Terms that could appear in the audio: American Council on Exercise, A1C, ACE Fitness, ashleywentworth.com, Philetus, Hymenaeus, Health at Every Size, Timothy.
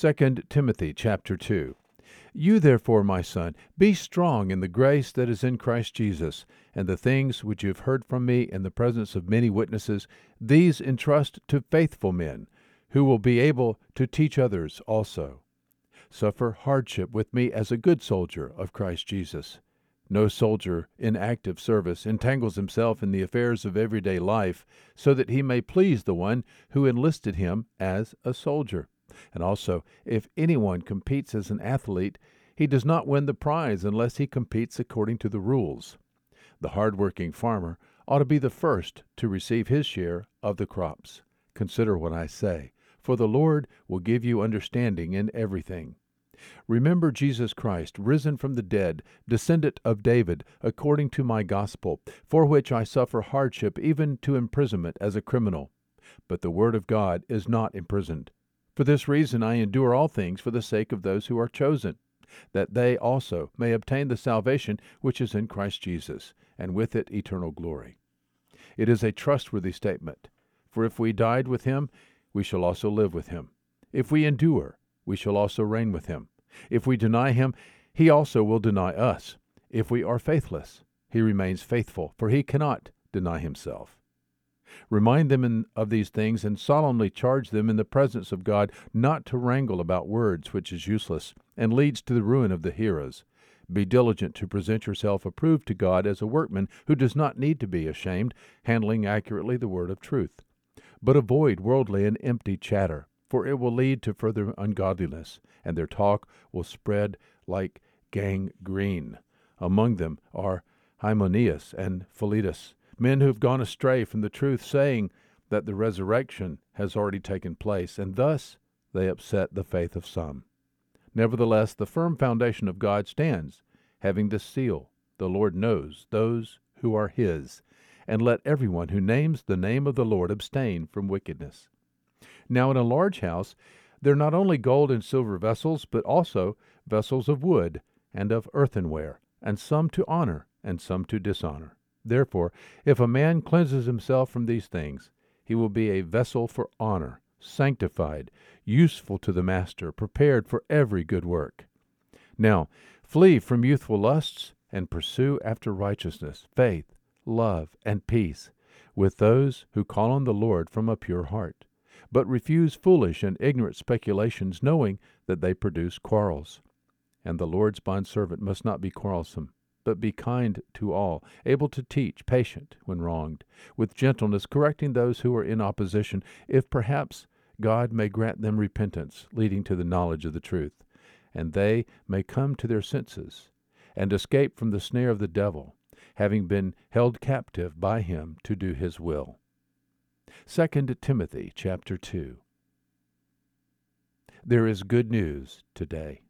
2 Timothy chapter 2. You therefore, my son, be strong in the grace that is in Christ Jesus, and the things which you have heard from me in the presence of many witnesses, these entrust to faithful men, who will be able to teach others also. Suffer hardship with me as a good soldier of Christ Jesus. No soldier in active service entangles himself in the affairs of everyday life, so that he may please the one who enlisted him as a soldier. And also, if anyone competes as an athlete, he does not win the prize unless he competes according to the rules. The hard-working farmer ought to be the first to receive his share of the crops. Consider what I say, for the Lord will give you understanding in everything. Remember Jesus Christ, risen from the dead, descendant of David, according to my gospel, for which I suffer hardship even to imprisonment as a criminal. But the word of God is not imprisoned. For this reason I endure all things for the sake of those who are chosen, that they also may obtain the salvation which is in Christ Jesus, and with it eternal glory. It is a trustworthy statement. For if we died with him, we shall also live with him. If we endure, we shall also reign with him. If we deny him, he also will deny us. If we are faithless, he remains faithful, for he cannot deny himself. Remind them of these things, and solemnly charge them in the presence of God not to wrangle about words, which is useless and leads to the ruin of the hearers. Be diligent to present yourself approved to God as a workman who does not need to be ashamed, handling accurately the word of truth. But avoid worldly and empty chatter, for it will lead to further ungodliness, and their talk will spread like gangrene. Among them are Hymenaeus and Philetus, men who have gone astray from the truth, saying that the resurrection has already taken place, and thus they upset the faith of some. Nevertheless, the firm foundation of God stands, having this seal: the Lord knows those who are his, and let everyone who names the name of the Lord abstain from wickedness. Now in a large house there are not only gold and silver vessels, but also vessels of wood and of earthenware, and some to honor and some to dishonor. Therefore, if a man cleanses himself from these things, he will be a vessel for honor, sanctified, useful to the master, prepared for every good work. Now, flee from youthful lusts and pursue after righteousness, faith, love, and peace with those who call on the Lord from a pure heart. But refuse foolish and ignorant speculations, knowing that they produce quarrels. And the Lord's bondservant must not be quarrelsome, but be kind to all, able to teach, patient when wronged, with gentleness correcting those who are in opposition, if perhaps God may grant them repentance, leading to the knowledge of the truth, and they may come to their senses, and escape from the snare of the devil, having been held captive by him to do his will. 2 Timothy chapter 2. There is good news today.